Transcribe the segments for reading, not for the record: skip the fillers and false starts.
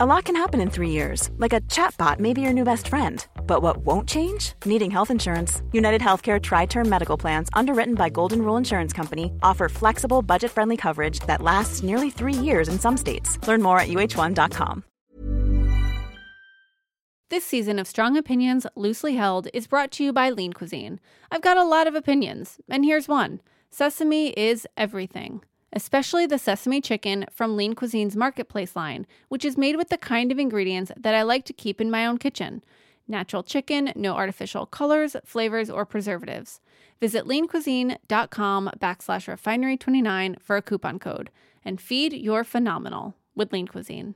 A lot can happen in 3 years, like a chatbot may be your new best friend. But what won't change? Needing health insurance. UnitedHealthcare Tri-Term Medical Plans, underwritten by Golden Rule Insurance Company, offer flexible, budget-friendly coverage that lasts nearly 3 years in some states. Learn more at uh1.com. This season of Strong Opinions, Loosely Held, is brought to you by Lean Cuisine. I've got a lot of opinions, and here's one. Sesame is everything. Especially the sesame chicken from Lean Cuisine's Marketplace line, which is made with the kind of ingredients that I like to keep in my own kitchen. Natural chicken, no artificial colors, flavors, or preservatives. Visit leancuisine.com/refinery29 for a coupon code. And feed your phenomenal with Lean Cuisine.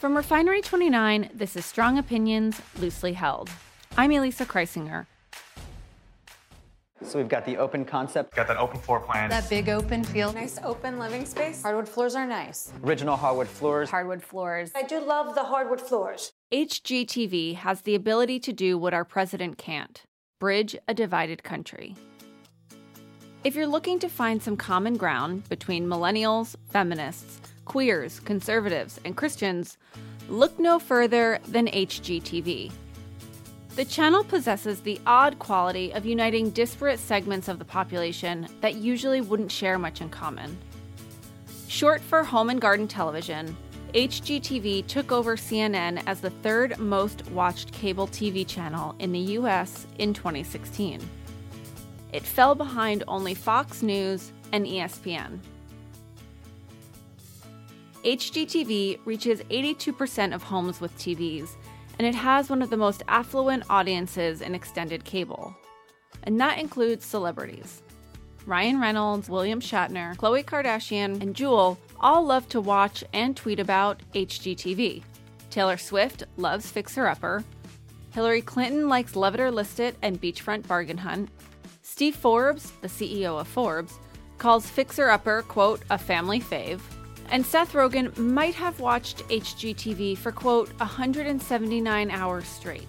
From Refinery29, this is Strong Opinions, Loosely Held. I'm Elisa Kreisinger. So we've got the open concept. Got that open floor plan. That big open field. Nice open living space. Hardwood floors are nice. Original hardwood floors. Hardwood floors. I do love the hardwood floors. HGTV has the ability to do what our president can't. Bridge a divided country. If you're looking to find some common ground between millennials, feminists, queers, conservatives, and Christians, look no further than HGTV. The channel possesses the odd quality of uniting disparate segments of the population that usually wouldn't share much in common. Short for Home and Garden Television, HGTV took over CNN as the third most watched cable TV channel in the U.S. in 2016. It fell behind only Fox News and ESPN. HGTV reaches 82% of homes with TVs, and it has one of the most affluent audiences in extended cable. And that includes celebrities. Ryan Reynolds, William Shatner, Khloe Kardashian, and Jewel all love to watch and tweet about HGTV. Taylor Swift loves Fixer Upper. Hillary Clinton likes Love It or List It and Beachfront Bargain Hunt. Steve Forbes, the CEO of Forbes, calls Fixer Upper, quote, a family fave. And Seth Rogen might have watched HGTV for, quote, 179 hours straight.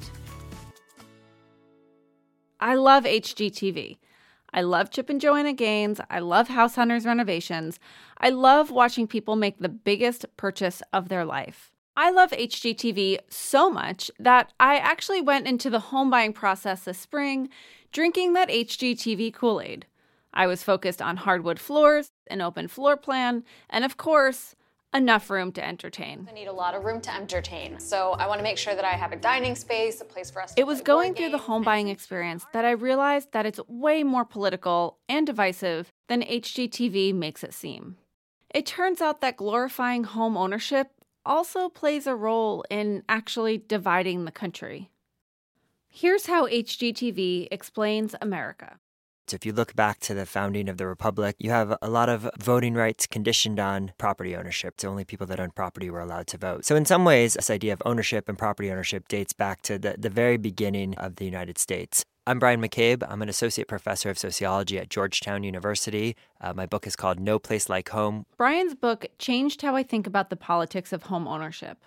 I love HGTV. I love Chip and Joanna Gaines. I love House Hunters renovations. I love watching people make the biggest purchase of their life. I love HGTV so much that I actually went into the home buying process this spring drinking that HGTV Kool-Aid. I was focused on hardwood floors, an open floor plan, and of course, enough room to entertain. I need a lot of room to entertain, so I want to make sure that I have a dining space, a place for us to It was going through the home buying experience that I realized that it's way more political and divisive than HGTV makes it seem. It turns out that glorifying home ownership also plays a role in actually dividing the country. Here's how HGTV explains America. If you look back to the founding of the Republic, you have a lot of voting rights conditioned on property ownership. It's only people that own property were allowed to vote. So in some ways, this idea of ownership and property ownership dates back to the very beginning of the United States. I'm Brian McCabe. I'm an associate professor of sociology at Georgetown University. My book is called No Place Like Home. Brian's book changed how I think about the politics of home ownership.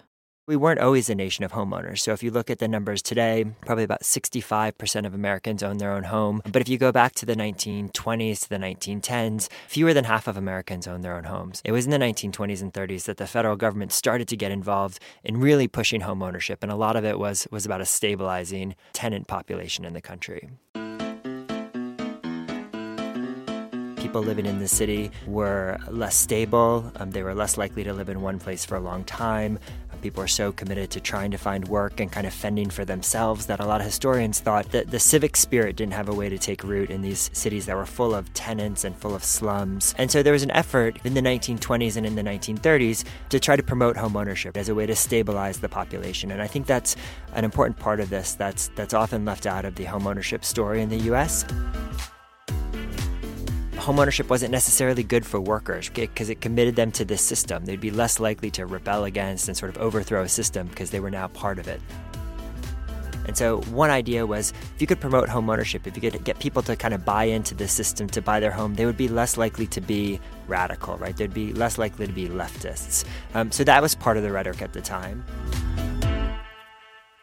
We weren't always a nation of homeowners. So if you look at the numbers today, probably about 65% of Americans own their own home. But if you go back to the 1920s to the 1910s, fewer than half of Americans own their own homes. It was in the 1920s and 30s that the federal government started to get involved in really pushing home ownership. And a lot of it was about a stabilizing tenant population in the country. People living in the city were less stable. They were less likely to live in one place for a long time. People are so committed to trying to find work and kind of fending for themselves that a lot of historians thought that the civic spirit didn't have a way to take root in these cities that were full of tenants and full of slums. And so there was an effort in the 1920s and in the 1930s to try to promote home ownership as a way to stabilize the population. And I think that's an important part of this that's often left out of the home ownership story in the U.S. Homeownership wasn't necessarily good for workers because it committed them to this system. They'd be less likely to rebel against and sort of overthrow a system because they were now part of it. And so one idea was if you could promote homeownership, if you could get people to kind of buy into this system, to buy their home, they would be less likely to be radical, right? They'd be less likely to be leftists. So that was part of the rhetoric at the time.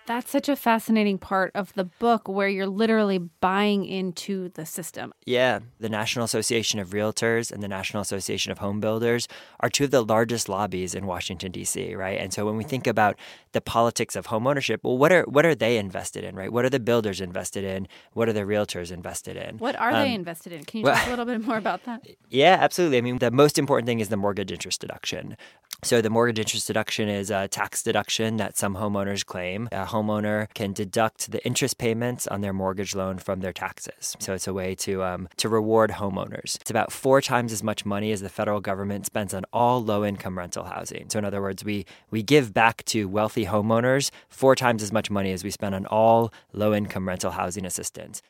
That's such a fascinating part of the book where you're literally buying into the system. Yeah. The National Association of Realtors and the National Association of Home Builders are two of the largest lobbies in Washington, D.C., right? And so when we think about the politics of homeownership, well, what are they invested in, right? What are the builders invested in? What are the realtors invested in? What are they invested in? Can you talk a little bit more about that? Yeah, absolutely. I mean, the most important thing is the mortgage interest deduction. So the mortgage interest deduction is a tax deduction that some homeowners claim. A homeowner can deduct the interest payments on their mortgage loan from their taxes. So it's a way to reward homeowners. It's about 4 times as much money as the federal government spends on all low-income rental housing. So in other words, we give back to wealthy homeowners 4 times as much money as we spend on all low-income rental housing assistance.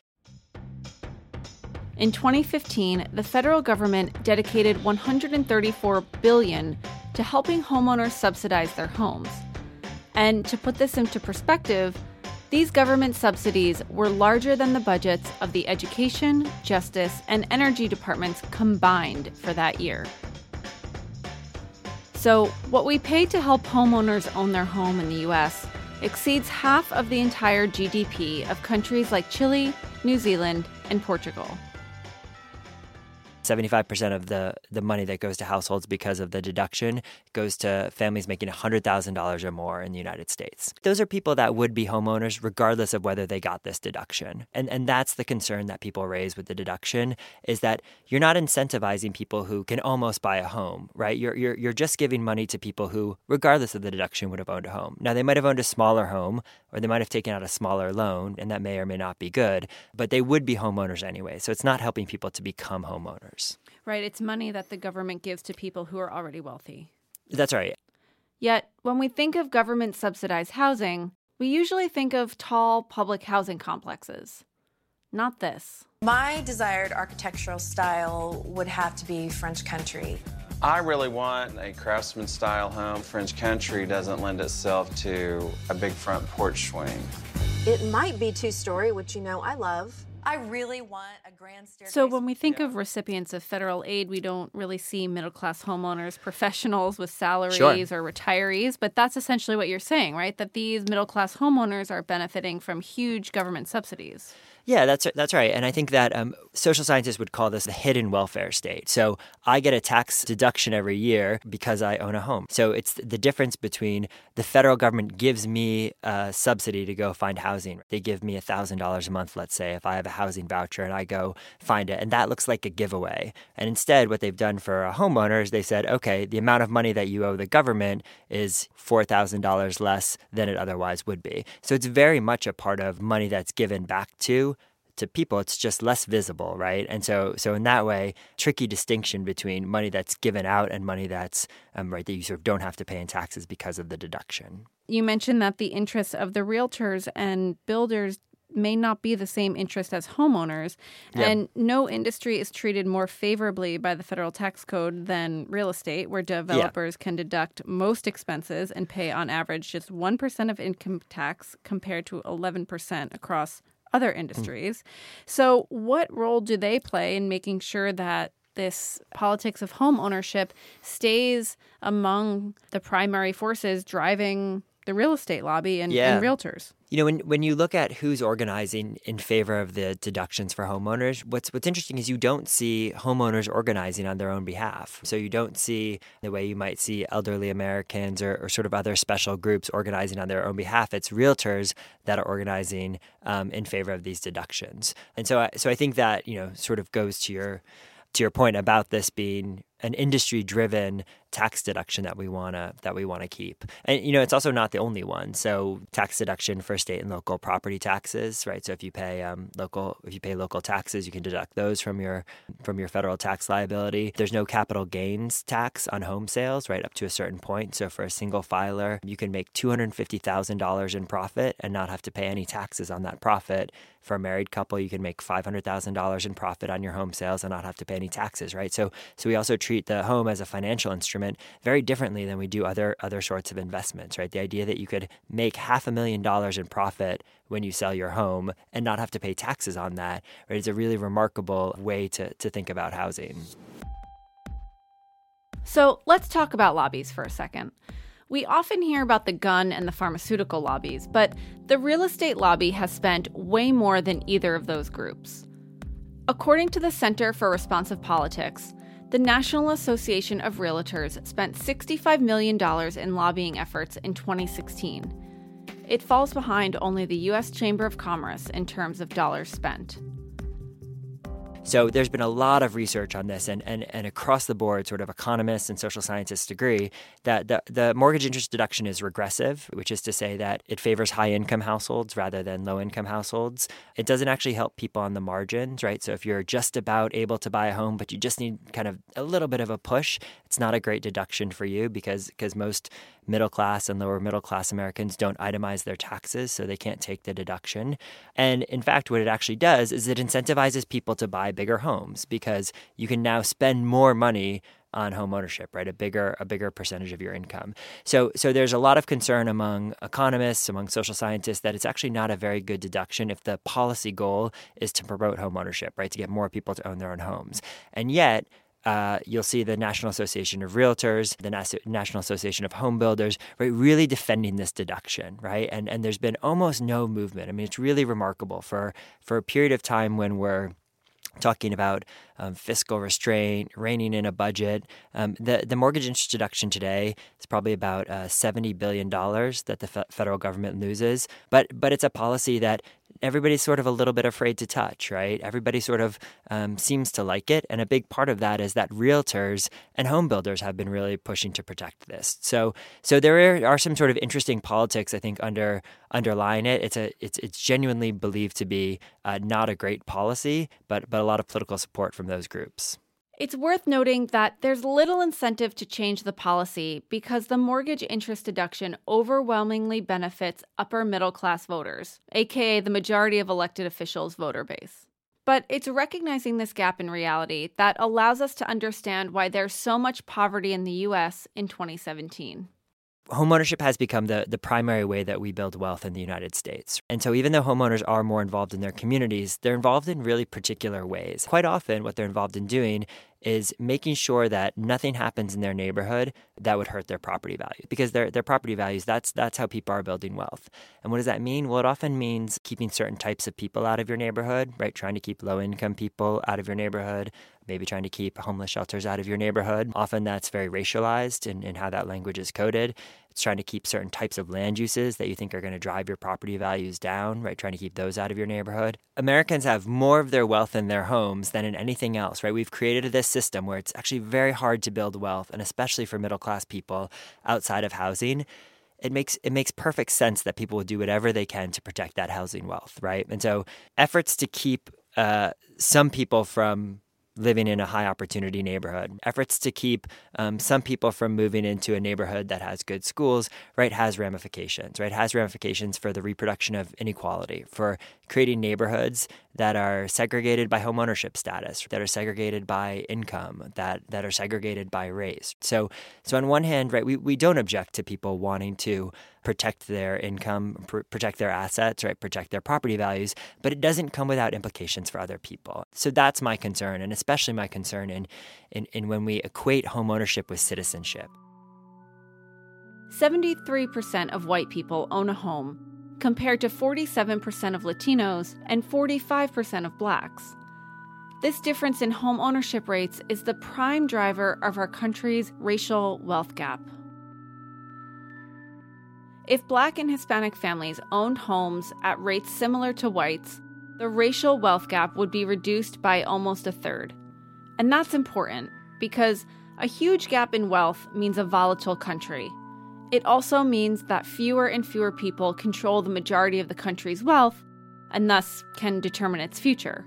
In 2015, the federal government dedicated $134 billion to helping homeowners subsidize their homes. And to put this into perspective, these government subsidies were larger than the budgets of the education, justice, and energy departments combined for that year. So what we pay to help homeowners own their home in the U.S. exceeds half of the entire GDP of countries like Chile, New Zealand, and Portugal. 75% of the money that goes to households because of the deduction goes to families making $100,000 or more in the United States. Those are people that would be homeowners regardless of whether they got this deduction. And that's the concern that people raise with the deduction, is that you're not incentivizing people who can almost buy a home, right? You're just giving money to people who, regardless of the deduction, would have owned a home. Now, they might have owned a smaller home, or they might have taken out a smaller loan, and that may or may not be good, but they would be homeowners anyway. So it's not helping people to become homeowners. Right. It's money that the government gives to people who are already wealthy. That's right. Yet, when we think of government-subsidized housing, we usually think of tall public housing complexes. Not this. My desired architectural style would have to be French country. I really want a craftsman-style home. French country doesn't lend itself to a big front porch swing. It might be 2-story, which you know I love. I really want a grand staircase. So when we think of recipients of federal aid, we don't really see middle-class homeowners, professionals with salaries or retirees, but that's essentially what you're saying, right? That these middle-class homeowners are benefiting from huge government subsidies. Yeah, that's right. And I think that social scientists would call this the hidden welfare state. So I get a tax deduction every year because I own a home. So it's the difference between the federal government gives me a subsidy to go find housing. They give me $1,000 a month, let's say, if I have a housing voucher and I go find it. And that looks like a giveaway. And instead, what they've done for a homeowner is they said, okay, the amount of money that you owe the government is $4,000 less than it otherwise would be. So it's very much a part of money that's given back to people. It's just less visible, right? And so in that way, tricky distinction between money that's given out and money that's that you sort of don't have to pay in taxes because of the deduction. You mentioned that the interests of the realtors and builders may not be the same interest as homeowners. Yep. And no industry is treated more favorably by the federal tax code than real estate, where developers can deduct most expenses and pay on average just 1% of income tax compared to 11% across other industries. So what role do they play in making sure that this politics of home ownership stays among the primary forces driving the real estate lobby and realtors? You know, when you look at who's organizing in favor of the deductions for homeowners, what's interesting is you don't see homeowners organizing on their own behalf. So you don't see the way you might see elderly Americans or sort of other special groups organizing on their own behalf. It's realtors that are organizing in favor of these deductions. And so I think that, you know, sort of goes to your point about this being an industry-driven tax deduction that we wanna keep. And, you know, it's also not the only one. So tax deduction for state and local property taxes, right? So if you pay local taxes, you can deduct those from your federal tax liability. There's no capital gains tax on home sales, right, up to a certain point. So for a single filer, you can make $250,000 in profit and not have to pay any taxes on that profit. For a married couple, you can make $500,000 in profit on your home sales and not have to pay any taxes, right? So we also treat the home as a financial instrument very differently than we do other sorts of investments, right? The idea that you could make $500,000 in profit when you sell your home and not have to pay taxes on that, right, is a really remarkable way to think about housing. So let's talk about lobbies for a second. We often hear about the gun and the pharmaceutical lobbies, but the real estate lobby has spent way more than either of those groups. According to the Center for Responsive Politics, the National Association of Realtors spent $65 million in lobbying efforts in 2016. It falls behind only the U.S. Chamber of Commerce in terms of dollars spent. So there's been a lot of research on this, and across the board, sort of economists and social scientists agree that the mortgage interest deduction is regressive, which is to say that it favors high-income households rather than low-income households. It doesn't actually help people on the margins, right? So if you're just about able to buy a home, but you just need kind of a little bit of a push, it's not a great deduction for you because most middle-class and lower-middle-class Americans don't itemize their taxes, so they can't take the deduction. And in fact, what it actually does is it incentivizes people to buy bigger homes because you can now spend more money on home ownership, right? A bigger percentage of your income. So there's a lot of concern among economists, among social scientists, that it's actually not a very good deduction if the policy goal is to promote home ownership, right? To get more people to own their own homes. And yet, you'll see the National Association of Realtors, the National Association of Home Builders, right, really defending this deduction, right? And there's been almost no movement. I mean, it's really remarkable for a period of time when we're talking about fiscal restraint, reining in a budget. The mortgage interest deduction today is probably about $70 billion that the federal government loses. But it's a policy that everybody's sort of a little bit afraid to touch, right? Everybody sort of seems to like it. And a big part of that is that realtors and home builders have been really pushing to protect this. So there are some sort of interesting politics, I think, underlying it. It's genuinely believed to be not a great policy, but a lot of political support from those groups. It's worth noting that there's little incentive to change the policy because the mortgage interest deduction overwhelmingly benefits upper middle class voters, aka the majority of elected officials' voter base. But it's recognizing this gap in reality that allows us to understand why there's so much poverty in the U.S. in 2017. Homeownership has become the primary way that we build wealth in the United States. And so even though homeowners are more involved in their communities, they're involved in really particular ways. Quite often what they're involved in doing is making sure that nothing happens in their neighborhood that would hurt their property value. Because their property values, that's how people are building wealth. And what does that mean? Well, it often means keeping certain types of people out of your neighborhood, right? Trying to keep low-income people out of your neighborhood, maybe trying to keep homeless shelters out of your neighborhood. Often that's very racialized in how that language is coded. It's trying to keep certain types of land uses that you think are going to drive your property values down, right? Trying to keep those out of your neighborhood. Americans have more of their wealth in their homes than in anything else, right? We've created this system where it's actually very hard to build wealth, and especially for middle-class people outside of housing. It makes perfect sense that people will do whatever they can to protect that housing wealth, right? And so efforts to keep some people from living in a high-opportunity neighborhood, efforts to keep some people from moving into a neighborhood that has good schools, right, has ramifications, right? Has ramifications for the reproduction of inequality, for creating neighborhoods that are segregated by homeownership status, that are segregated by income, that are segregated by race. So on one hand, right, we don't object to people wanting to protect their income, protect their assets, right, protect their property values, but it doesn't come without implications for other people. So that's my concern, and especially my concern in when we equate homeownership with citizenship. 73% of white people own a home, compared to 47% of Latinos and 45% of Blacks. This difference in home ownership rates is the prime driver of our country's racial wealth gap. If Black and Hispanic families owned homes at rates similar to whites, the racial wealth gap would be reduced by almost a third. And that's important because a huge gap in wealth means a volatile country. It also means that fewer and fewer people control the majority of the country's wealth and thus can determine its future.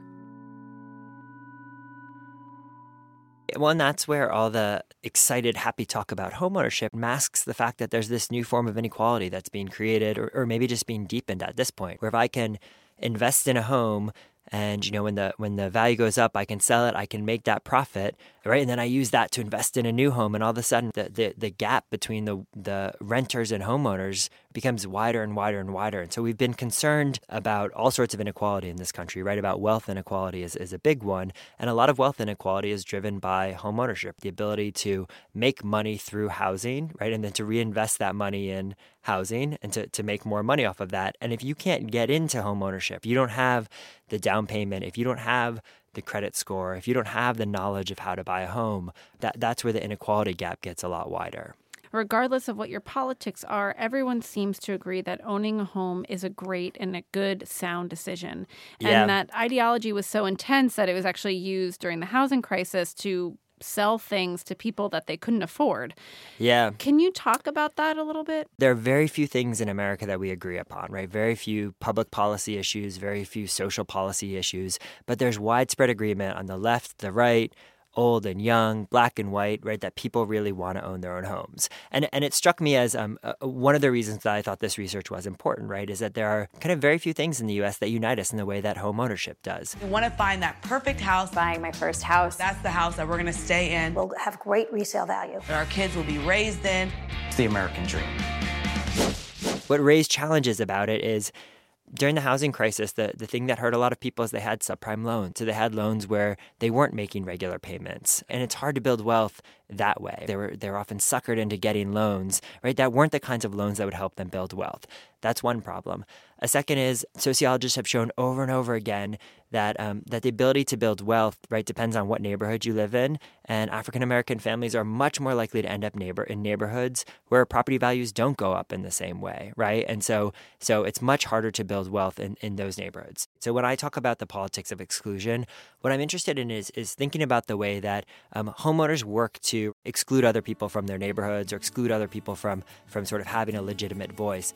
Well, and that's where all the excited, happy talk about homeownership masks the fact that there's this new form of inequality that's being created or maybe just being deepened at this point, where if I can invest in a home and, you know, when the value goes up, I can sell it, I can make that profit, right? And then I use that to invest in a new home, and all of a sudden the gap between the renters and homeowners becomes wider and wider and wider. And so we've been concerned about all sorts of inequality in this country, right? About wealth inequality is a big one. And a lot of wealth inequality is driven by homeownership, the ability to make money through housing, right? And then to reinvest that money in housing and to make more money off of that. And if you can't get into homeownership, you don't have the down payment, if you don't have the credit score, if you don't have the knowledge of how to buy a home, that's where the inequality gap gets a lot wider. Regardless of what your politics are, everyone seems to agree that owning a home is a great and a good, sound decision. Yeah. And that ideology was so intense that it was actually used during the housing crisis to sell things to people that they couldn't afford. Yeah. Can you talk about that a little bit? There are very few things in America that we agree upon, right? Very few public policy issues, very few social policy issues, but there's widespread agreement on the left, the right, old and young, black and white, right, that people really want to own their own homes. And it struck me as one of the reasons that I thought this research was important, right, is that there are kind of very few things in the U.S. that unite us in the way that home ownership does. I want to find that perfect house. Buying my first house. That's the house that we're going to stay in. We'll have great resale value. And our kids will be raised in. It's the American dream. What raised challenges about it is, during the housing crisis, the thing that hurt a lot of people is they had subprime loans. So they had loans where they weren't making regular payments. And it's hard to build wealth that way. They were often suckered into getting loans, right, that weren't the kinds of loans that would help them build wealth. That's one problem. A second is sociologists have shown over and over again that that the ability to build wealth, right, depends on what neighborhood you live in. And African-American families are much more likely to end up in neighborhoods where property values don't go up in the same way, right? And so it's much harder to build wealth in those neighborhoods. So when I talk about the politics of exclusion, what I'm interested in is thinking about the way that homeowners work to exclude other people from their neighborhoods or exclude other people from sort of having a legitimate voice.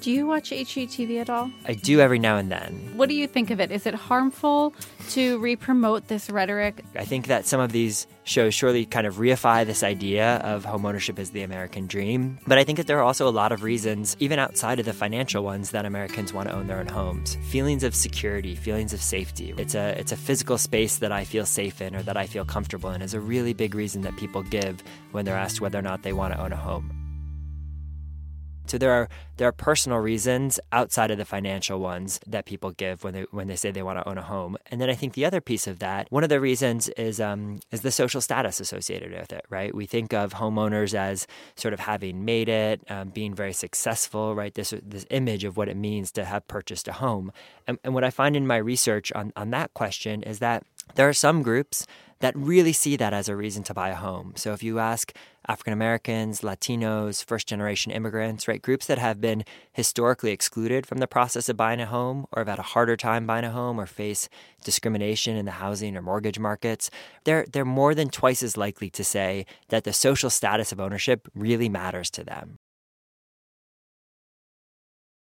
Do you watch HGTV at all? I do every now and then. What do you think of it? Is it harmful to re-promote this rhetoric? I think that some of these shows surely kind of reify this idea of homeownership as the American dream. But I think that there are also a lot of reasons, even outside of the financial ones, that Americans want to own their own homes. Feelings of security, feelings of safety. It's a physical space that I feel safe in or that I feel comfortable in is a really big reason that people give when they're asked whether or not they want to own a home. So there are personal reasons outside of the financial ones that people give when they say they want to own a home. And then I think the other piece of that, one of the reasons is the social status associated with it, right? We think of homeowners as sort of having made it, being very successful, right? This image of what it means to have purchased a home. And what I find in my research on that question is that there are some groups that really see that as a reason to buy a home. So if you ask African Americans, Latinos, first-generation immigrants, right, groups that have been historically excluded from the process of buying a home or have had a harder time buying a home or face discrimination in the housing or mortgage markets, they're more than twice as likely to say that the social status of ownership really matters to them.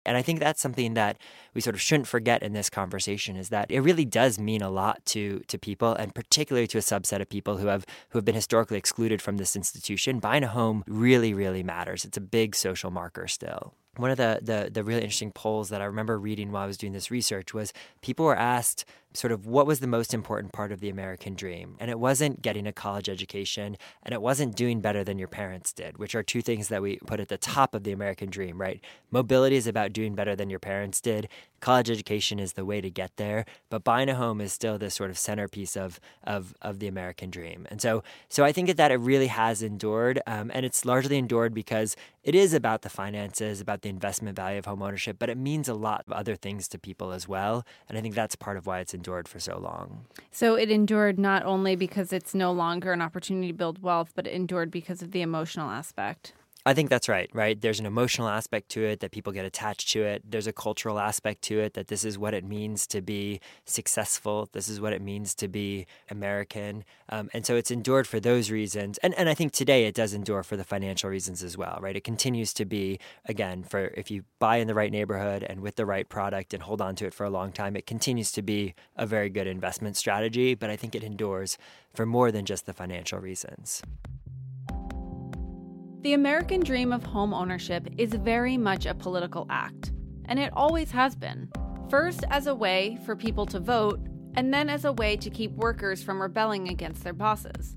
And I think that's something that we sort of shouldn't forget in this conversation is that it really does mean a lot to people, and particularly to a subset of people who have been historically excluded from this institution. Buying a home really, really matters. It's a big social marker still. One of the really interesting polls that I remember reading while I was doing this research was people were asked sort of what was the most important part of the American dream. And it wasn't getting a college education, and it wasn't doing better than your parents did, which are two things that we put at the top of the American dream, right? Mobility is about doing better than your parents did. College education is the way to get there. But buying a home is still this sort of centerpiece of the American dream. And so I think that it really has endured, and it's largely endured because it is about the finances, about the investment value of homeownership, but it means a lot of other things to people as well. And I think that's part of why it's endured for so long. So it endured not only because it's no longer an opportunity to build wealth, but it endured because of the emotional aspect. I think that's right? There's an emotional aspect to it that people get attached to it. There's a cultural aspect to it that this is what it means to be successful. This is what it means to be American. And so it's endured for those reasons. And I think today it does endure for the financial reasons as well, right? It continues to be, again, for if you buy in the right neighborhood and with the right product and hold on to it for a long time, it continues to be a very good investment strategy. But I think it endures for more than just the financial reasons. The American dream of home ownership is very much a political act, and it always has been. First as a way for people to vote, and then as a way to keep workers from rebelling against their bosses.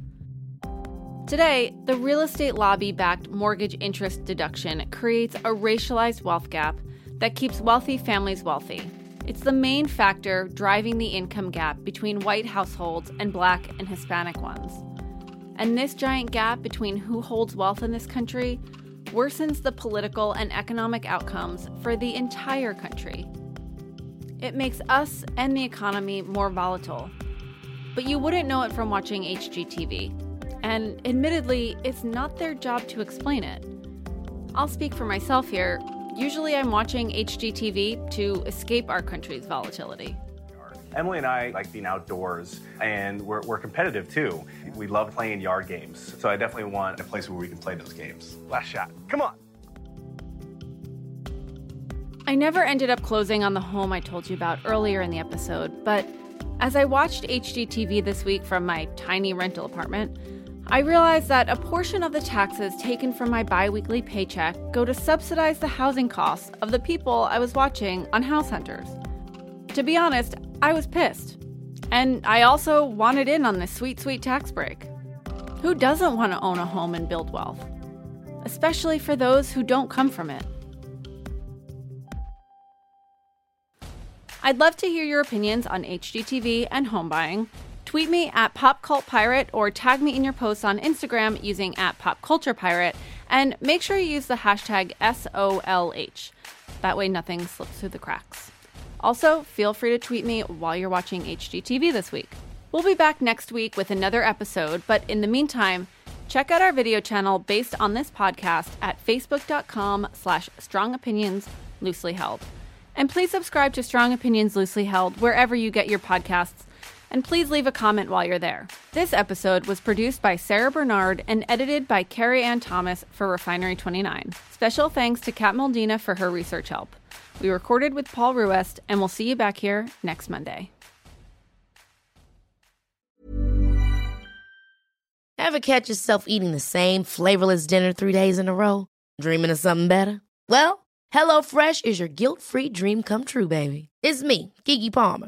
Today, the real estate lobby-backed mortgage interest deduction creates a racialized wealth gap that keeps wealthy families wealthy. It's the main factor driving the income gap between white households and Black and Hispanic ones. And this giant gap between who holds wealth in this country worsens the political and economic outcomes for the entire country. It makes us and the economy more volatile. But you wouldn't know it from watching HGTV. And admittedly, it's not their job to explain it. I'll speak for myself here. Usually I'm watching HGTV to escape our country's volatility. Emily and I like being outdoors, and we're competitive too. We love playing yard games, so I definitely want a place where we can play those games. Last shot, come on. I never ended up closing on the home I told you about earlier in the episode, but as I watched HGTV this week from my tiny rental apartment, I realized that a portion of the taxes taken from my bi-weekly paycheck go to subsidize the housing costs of the people I was watching on House Hunters. To be honest, I was pissed. And I also wanted in on this sweet, sweet tax break. Who doesn't want to own a home and build wealth? Especially for those who don't come from it. I'd love to hear your opinions on HGTV and home buying. Tweet me at PopCultPirate or tag me in your posts on Instagram using @PopCulturePirate, and make sure you use the hashtag SOLH. That way nothing slips through the cracks. Also, feel free to tweet me while you're watching HGTV this week. We'll be back next week with another episode, but in the meantime, check out our video channel based on this podcast at facebook.com/strongopinionslooselyheld. And please subscribe to Strong Opinions Loosely Held wherever you get your podcasts. And please leave a comment while you're there. This episode was produced by Sarah Bernard and edited by Carrie Ann Thomas for Refinery29. Special thanks to Kat Maldina for her research help. We recorded with Paul Ruest, and we'll see you back here next Monday. Ever catch yourself eating the same flavorless dinner 3 days in a row? Dreaming of something better? Well, HelloFresh is your guilt-free dream come true, baby. It's me, Keke Palmer.